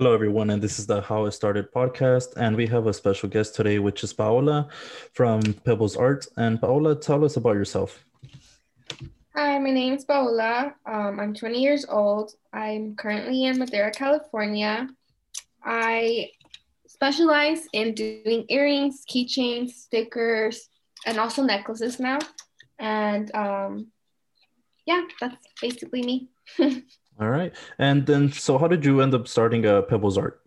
Hello, everyone, and this is the How It Started podcast, and we have a special guest today, which is Paola from Pebbles Art. And Paola, tell us about yourself. Hi, my name is Paola. I'm 20 years old. I'm currently in Madera, California. I specialize in doing earrings, keychains, stickers, and also necklaces now. And yeah, that's basically me. All right. And then, so how did you end up starting Pebbles Art?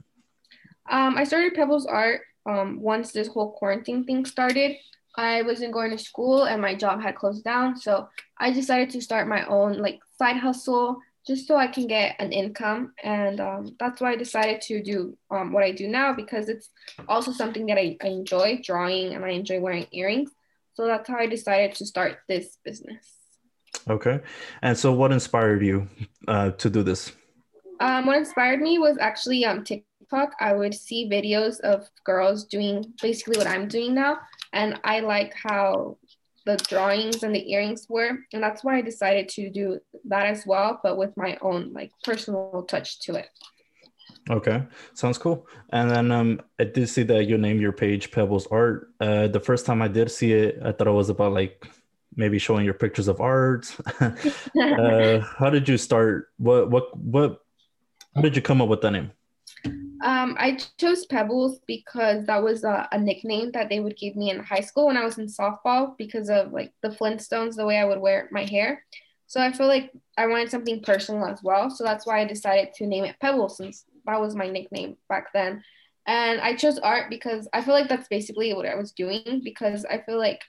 I started Pebbles Art once this whole quarantine thing started. I wasn't going to school and my job had closed down. So I decided to start my own side hustle just so I can get an income. And that's why I decided to do what I do now, because it's also something that I enjoy drawing and I enjoy wearing earrings. So that's how I decided to start this business. Okay. And so what inspired you to do this? What inspired me was actually TikTok. I would see videos of girls doing basically what I'm doing now. And I like how the drawings and the earrings were. And that's why I decided to do that as well, but with my own personal touch to it. Okay. Sounds cool. And then I did see that you named your page Pebbles Art. The first time I did see it, I thought it was about maybe showing your pictures of art. How did you start? How did you come up with that name? I chose Pebbles because that was a nickname that they would give me in high school when I was in softball, because of the Flintstones, the way I would wear my hair. So I feel like I wanted something personal as well. So that's why I decided to name it Pebbles, since that was my nickname back then. And I chose art because I feel like that's basically what I was doing, because I feel like,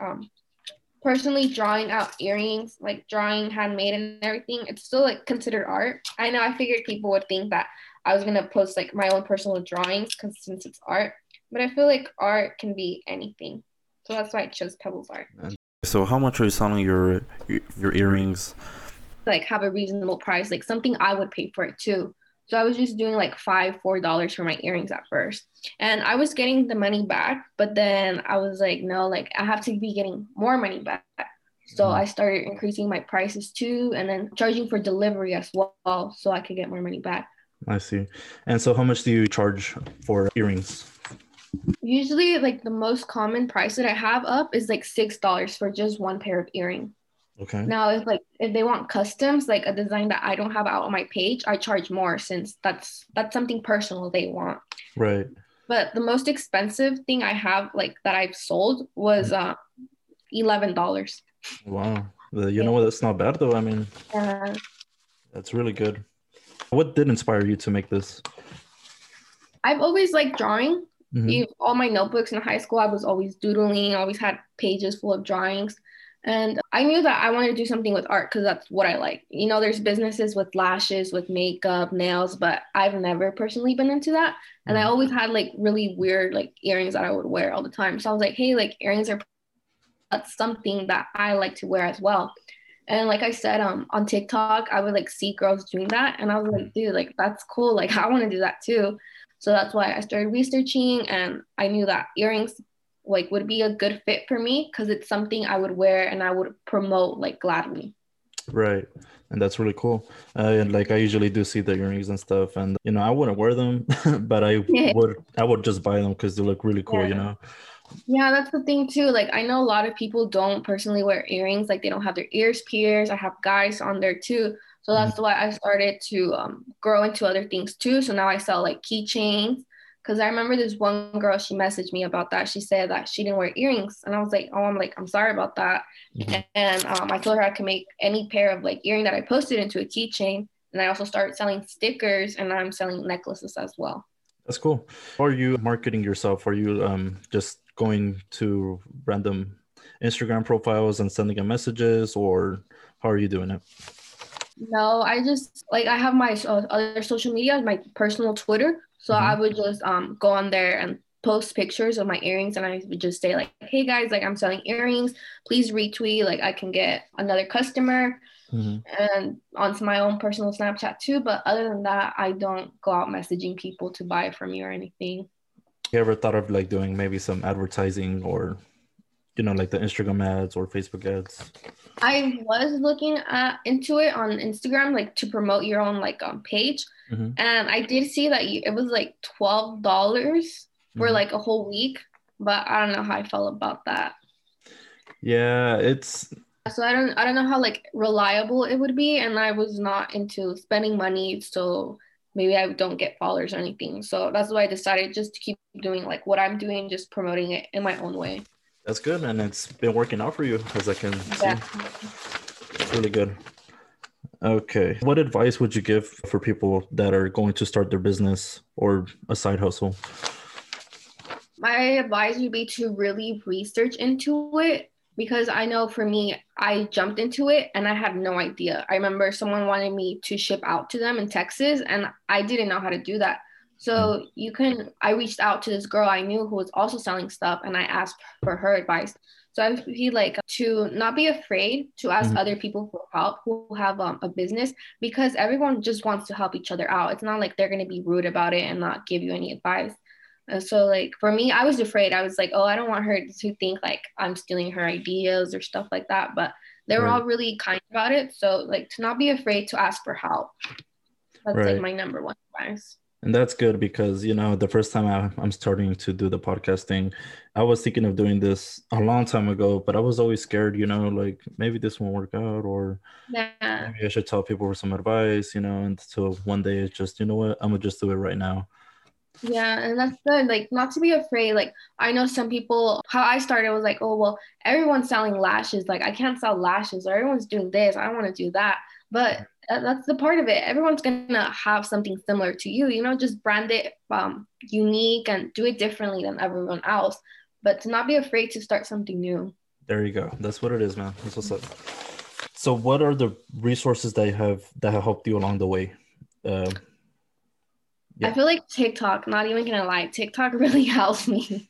personally drawing out earrings, drawing handmade and everything, it's still considered art. I know I figured people would think that I was gonna post my own personal drawings because since it's art, but I feel like art can be anything. So that's why I chose Pebbles Art. So how much are you selling your earrings? Have a reasonable price, something I would pay for it too. So I was just doing $4 for my earrings at first. And I was getting the money back, but then I was no, I have to be getting more money back. So I started increasing my prices too, and then charging for delivery as well so I could get more money back. I see. And so how much do you charge for earrings? Usually the most common price that I have up is $6 for just one pair of earrings. Okay. Now, if if they want customs, a design that I don't have out on my page, I charge more, since that's something personal they want. Right. But the most expensive thing I have that I've sold was $11. Wow. You know what? That's not bad though. I mean, that's really good. What did inspire you to make this? I've always liked drawing. Mm-hmm. All my notebooks in high school, I was always doodling. I always had pages full of drawings. And I knew that I wanted to do something with art because that's what I like. There's businesses with lashes, with makeup, nails, but I've never personally been into that. And I always had really weird earrings that I would wear all the time. So I was hey, earrings are that's something that I like to wear as well. And I said, on TikTok, I would see girls doing that. And I was dude, that's cool. I want to do that too. So that's why I started researching, and I knew that earrings would be a good fit for me because it's something I would wear and I would promote gladly. Right. And that's really cool. And I usually do see the earrings and stuff, and I wouldn't wear them, but I would just buy them because they look really cool. Yeah. Yeah, that's the thing too. I know a lot of people don't personally wear earrings. They don't have their ears pierced. I have guys on there too. So that's why I started to grow into other things too. So now I sell keychains. Because I remember this one girl, she messaged me about that. She said that she didn't wear earrings. And I was I'm sorry about that. Mm-hmm. And I told her I could make any pair of earring that I posted into a keychain. And I also started selling stickers, and I'm selling necklaces as well. That's cool. Are you marketing yourself? Are you just going to random Instagram profiles and sending them messages, or how are you doing it? No, I just I have my other social media, my personal Twitter. So I would just go on there and post pictures of my earrings, and I would just say hey guys, I'm selling earrings, please retweet, I can get another customer. Mm-hmm. And onto my own personal Snapchat too. But other than that, I don't go out messaging people to buy from you or anything. You ever thought of doing maybe some advertising or you know, like the Instagram ads or Facebook ads? I was looking into it on Instagram, like to promote your own like page. Mm-hmm. And I did see that it was like $12 mm-hmm. for like a whole week, but I don't know how I felt about that. Yeah, it's... So I don't know how like reliable it would be, and I was not into spending money, so maybe I don't get followers or anything. So that's why I decided just to keep doing like what I'm doing, just promoting it in my own way. That's good, and it's been working out for you, as I can see. It's really good. Okay, what advice would you give for people that are going to start their business or a side hustle? My advice would be to really research into it. Because I know for me, I jumped into it and I had no idea. I remember someone wanted me to ship out to them in Texas, and I didn't know how to do that. So I reached out to this girl I knew who was also selling stuff, and I asked for her advice. So I feel like to not be afraid to ask mm-hmm. other people for help who have a business, because everyone just wants to help each other out. It's not like they're going to be rude about it and not give you any advice. So like for me, I was afraid. I was like, oh, I don't want her to think like I'm stealing her ideas or stuff like that. But they were all really kind about it. So like to not be afraid to ask for help. That's like my number one advice. And that's good, because, you know, the first time I'm starting to do the podcasting, I was thinking of doing this a long time ago, but I was always scared, you know, like maybe this won't work out, or maybe I should tell people for some advice, you know, and so one day it's just, you know what, I'm going to just do it right now. Yeah, and that's good, like not to be afraid. Like I know some people, how I started was like, oh well, everyone's selling lashes, like I can't sell lashes, or everyone's doing this, I don't want to do that. But that's the part of it, everyone's gonna have something similar to you, you know, just brand it unique and do it differently than everyone else. But to not be afraid to start something new. There you go, that's what it is, man. That's what's up. So what are the resources that have helped you along the way? Yeah. I feel like TikTok, not even gonna lie, TikTok really helps me.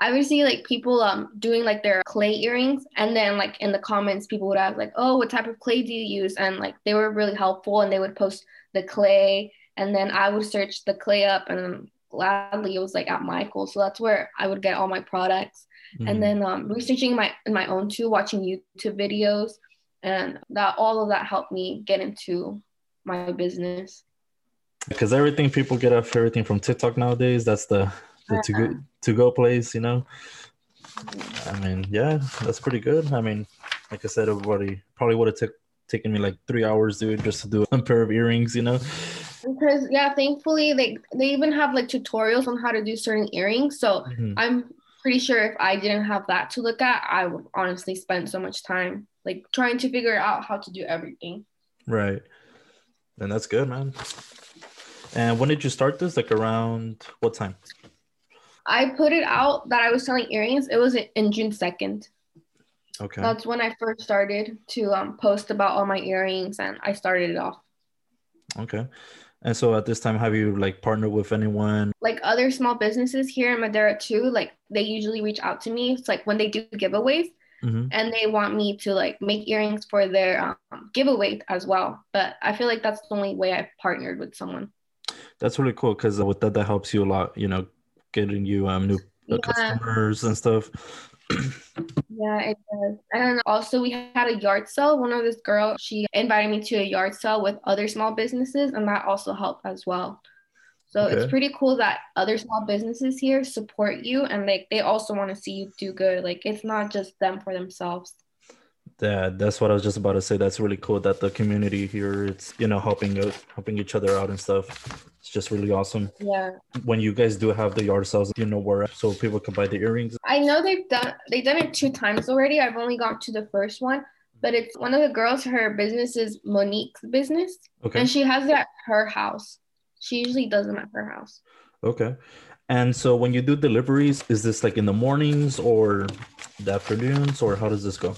I would see like people doing like their clay earrings, and then like in the comments people would ask like, oh, what type of clay do you use? And like they were really helpful, and they would post the clay, and then I would search the clay up, and gladly it was like at Michael's. So that's where I would get all my products. Mm-hmm. And then researching my own too, watching YouTube videos, and that all of that helped me get into my business. Because everything, people get off everything from TikTok nowadays. That's the to-go place, you know? I mean, yeah, that's pretty good. I mean, like I said, everybody probably would have taken me like 3 hours, dude, just to do a pair of earrings, you know? Because, yeah, thankfully, they even have like tutorials on how to do certain earrings. So mm-hmm. I'm pretty sure if I didn't have that to look at, I would honestly spend so much time like trying to figure out how to do everything. Right. And that's good, man. And when did you start this? Like around what time? I put it out that I was selling earrings. It was in June 2nd. Okay. That's when I first started to post about all my earrings, and I started it off. Okay. And so at this time, have you like partnered with anyone? Like other small businesses here in Madera too, like they usually reach out to me. It's like when they do giveaways. Mm-hmm. And they want me to like make earrings for their giveaway as well. But I feel like that's the only way I've partnered with someone. That's really cool, because with that helps you a lot, you know, getting you new customers and stuff. Yeah, it does. And also we had a yard sale. One of this girl, she invited me to a yard sale with other small businesses, and that also helped as well. So It's pretty cool that other small businesses here support you, and like they also want to see you do good. Like it's not just them for themselves. Yeah, that's what I was just about to say. That's really cool that the community here, it's, you know, helping each other out and stuff. It's just really awesome. Yeah. When you guys do have the yard sales, you know where, so people can buy the earrings. I know they've done it 2 times already. I've only gone to the first one. But it's one of the girls, her business is Monique's business. Okay. And she has it at her house. She usually does them at her house. Okay. And so when you do deliveries, is this like in the mornings or the afternoons, or how does this go?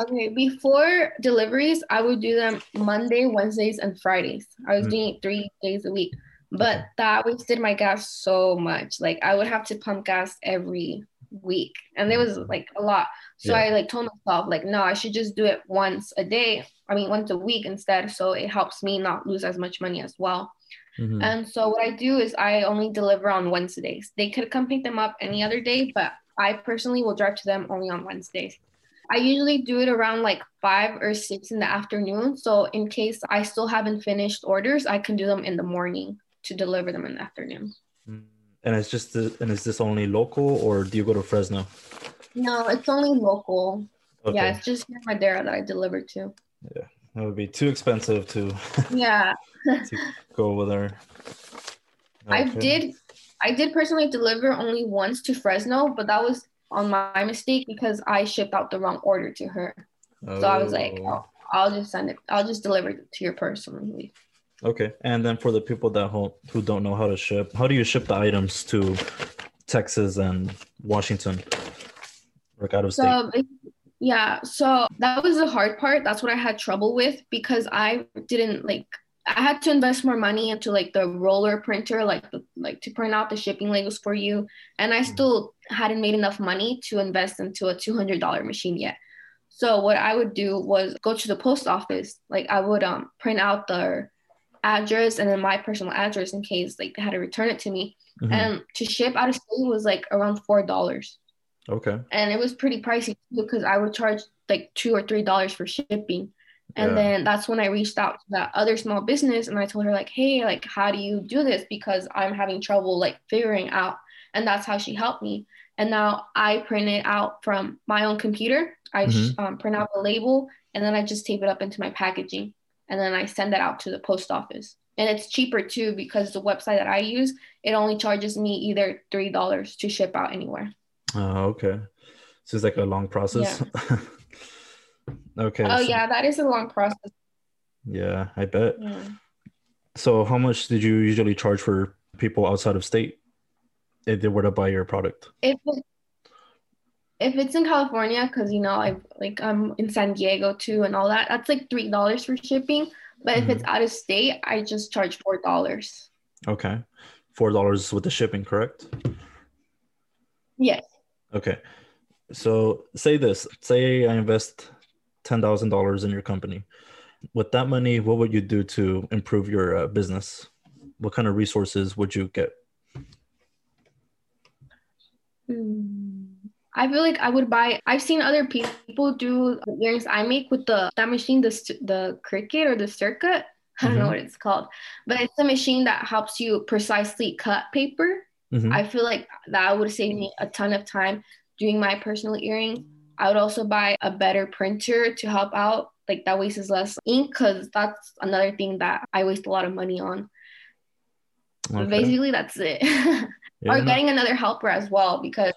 Okay. Before deliveries, I would do them Monday, Wednesdays, and Fridays. I was doing it 3 days a week, but that wasted my gas so much. Like I would have to pump gas every week, and it was like a lot. So I like told myself like, no, I should just do it once a week instead. So it helps me not lose as much money as well. Mm-hmm. And so what I do is I only deliver on Wednesdays. They could come pick them up any other day, but I personally will drive to them only on Wednesdays. I usually do it around like 5 or 6 in the afternoon. So in case I still haven't finished orders, I can do them in the morning to deliver them in the afternoon. And it's just, is this only local or do you go to Fresno? No, it's only local. Okay. Yeah, it's just Madera that I deliver to. Yeah, that would be too expensive to, yeah. to go over there. Okay. I did personally deliver only once to Fresno, but that was on my mistake because I shipped out the wrong order to her. Oh. So I was like, oh, I'll just deliver it to your personally. Okay. And then for the people that who don't know how to ship, how do you ship the items to Texas and Washington? Like out of state? Yeah. So that was the hard part. That's what I had trouble with because I didn't like, I had to invest more money into like the roller printer, like to print out the shipping labels for you. And I still hadn't made enough money to invest into a $200 machine yet. So what I would do was go to the post office. Like I would print out their address and then my personal address in case like they had to return it to me. Mm-hmm. And to ship out of state was like around $4. Okay. And it was pretty pricey because I would charge like $2 or $3 for shipping. And yeah. Then that's when I reached out to that other small business and I told her like, hey, like, how do you do this? Because I'm having trouble like figuring out. And that's how she helped me. And now I print it out from my own computer. I print out the label and then I just tape it up into my packaging. And then I send that out to the post office. And it's cheaper too, because the website that I use, it only charges me either $3 to ship out anywhere. Oh, okay. So it's like a long process. Yeah. Okay. Oh, so, yeah, that is a long process. Yeah, I bet. Yeah. So how much did you usually charge for people outside of state if they were to buy your product? If it's in California, because, you know, I'm in San Diego, too, and all that, that's like $3 for shipping. But if it's out of state, I just charge $4. Okay. $4 with the shipping, correct? Yes. Okay. So say I invest $10,000 in your company. With that money, what would you do to improve your business? What kind of resources would you get? I feel like I've seen other people do the earrings I make with that machine, the Cricut or the Circuit. I don't know what it's called, but it's a machine that helps you precisely cut paper. Mm-hmm. I feel like that would save me a ton of time doing my personal earrings. I would also buy a better printer to help out. Like that wastes less ink because that's another thing that I waste a lot of money on. Okay. Basically, that's it. Yeah. Or getting another helper as well because,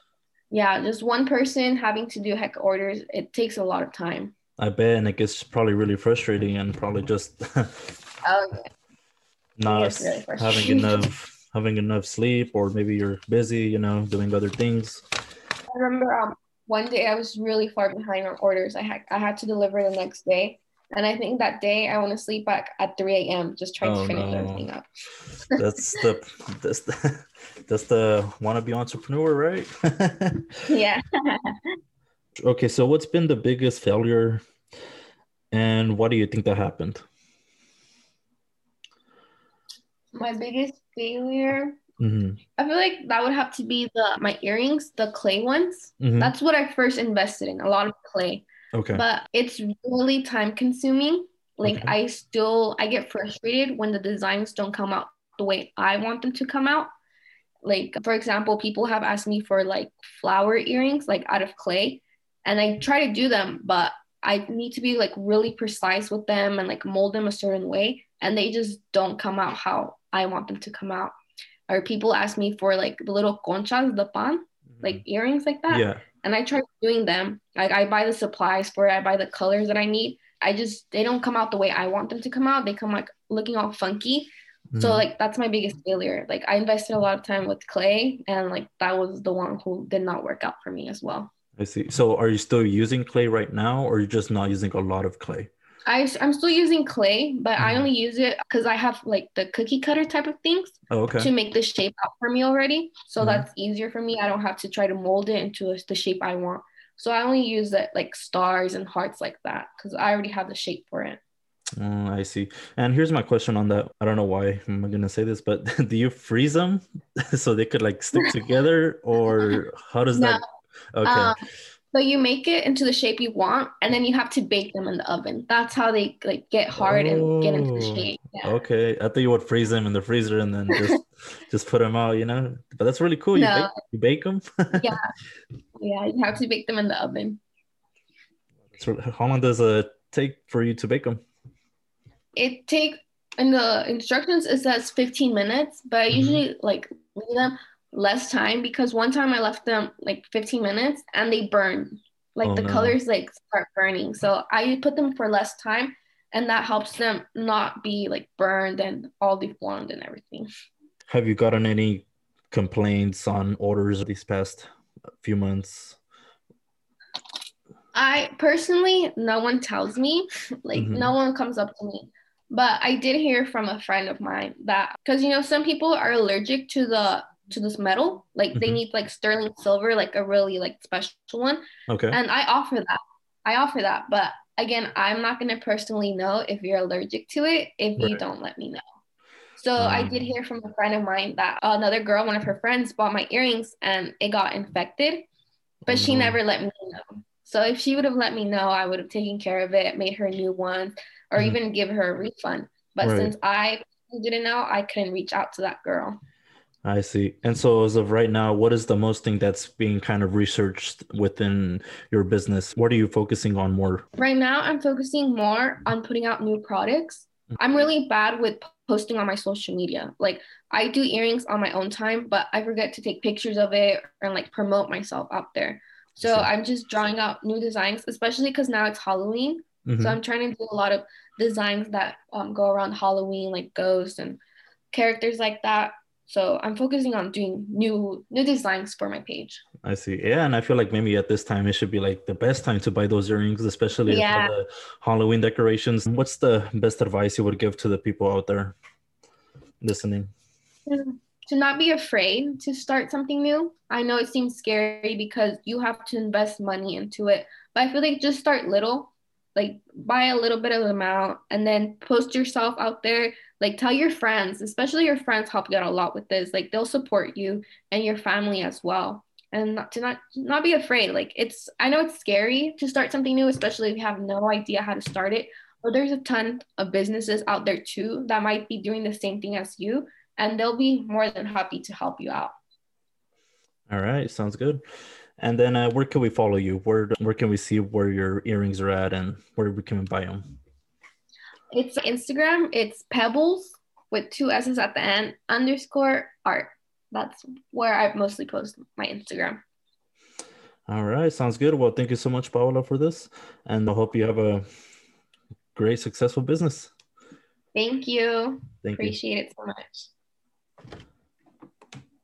yeah, just one person having to do heck orders, it takes a lot of time. I bet, and it gets probably really frustrating and probably just not really having enough sleep, or maybe you're busy, you know, doing other things. I remember one day I was really far behind on orders. I had to deliver the next day. And I think that day I went to sleep at 3 a.m. just trying to finish everything up. That's the wannabe entrepreneur, right? Yeah. Okay, so what's been the biggest failure and why do you think that happened? My biggest failure? Mm-hmm. I feel like that would have to be my earrings, the clay ones. Mm-hmm. That's what I first invested in, a lot of clay. Okay. But it's really time consuming. Like okay. I get frustrated when the designs don't come out the way I want them to come out. Like, for example, people have asked me for like flower earrings, like out of clay. And I try to do them, but I need to be like really precise with them and like mold them a certain way. And they just don't come out how I want them to come out. Or people ask me for like the little conchas de pan, like earrings like that. Yeah. And I tried doing them. Like I buy the supplies for it. I buy the colors that I need. They don't come out the way I want them to come out. They come like looking all funky. Mm-hmm. So like, that's my biggest failure. Like I invested a lot of time with clay and like, that was the one who did not work out for me as well. I see. So are you still using clay right now or you're just not using a lot of clay? I'm still using clay, but I only use it because I have like the cookie cutter type of things to make the shape out for me already. So that's easier for me. I don't have to try to mold it into the shape I want. So I only use it like stars and hearts like that because I already have the shape for it. I see. And here's my question on that. I don't know why I'm going to say this, but do you freeze them so they could like stick together or how does that? Okay. So you make it into the shape you want, and then you have to bake them in the oven. That's how they like get hard and get into the shape. Yeah. Okay, I thought you would freeze them in the freezer and then just just put them out, you know. But that's really cool. No. You bake them. yeah, you have to bake them in the oven. So how long does it take for you to bake them? It takes, in the instructions it says 15 minutes, but I usually like leave them less time, because one time I left them like 15 minutes and they burn, like colors like start burning. So I put them for less time, and that helps them not be like burned and all deformed and everything. Have you gotten any complaints on orders these past few months? I personally, no one tells me, like no one comes up to me, but I did hear from a friend of mine that, because you know some people are allergic to this metal, like they need like sterling silver, like a really like special one. Okay. And I offer that, but again, I'm not going to personally know if you're allergic to it if you don't let me know. So I did hear from a friend of mine that another girl, one of her friends, bought my earrings and it got infected, but she never let me know. So if she would have let me know, I would have taken care of it, made her a new one, or even give her a refund. But since I didn't know, I couldn't reach out to that girl. I see. And so as of right now, what is the most thing that's being kind of researched within your business? What are you focusing on more? Right now, I'm focusing more on putting out new products. I'm really bad with posting on my social media. Like I do earrings on my own time, but I forget to take pictures of it and like promote myself out there. So I'm just drawing out new designs, especially because now it's Halloween. So I'm trying to do a lot of designs that go around Halloween, like ghosts and characters like that. So I'm focusing on doing new designs for my page. I see. Yeah. And I feel like maybe at this time, it should be like the best time to buy those earrings, especially for the Halloween decorations. What's the best advice you would give to the people out there listening? To not be afraid to start something new. I know it seems scary because you have to invest money into it, but I feel like just start little, like buy a little bit of amount and then post yourself out there. Like tell your friends, especially your friends help you out a lot with this. Like they'll support you and your family as well. And not be afraid. Like I know it's scary to start something new, especially if you have no idea how to start it. But there's a ton of businesses out there too that might be doing the same thing as you, and they'll be more than happy to help you out. All right, sounds good. And then where can we follow you? Where can we see where your earrings are at and where we can buy them? It's Instagram. It's Pebbles with 2 S's at the end _art. That's where I mostly post my Instagram. All right, sounds good. Well, thank you so much, Paola, for this. And I hope you have a great, successful business. Thank you. Appreciate it so much.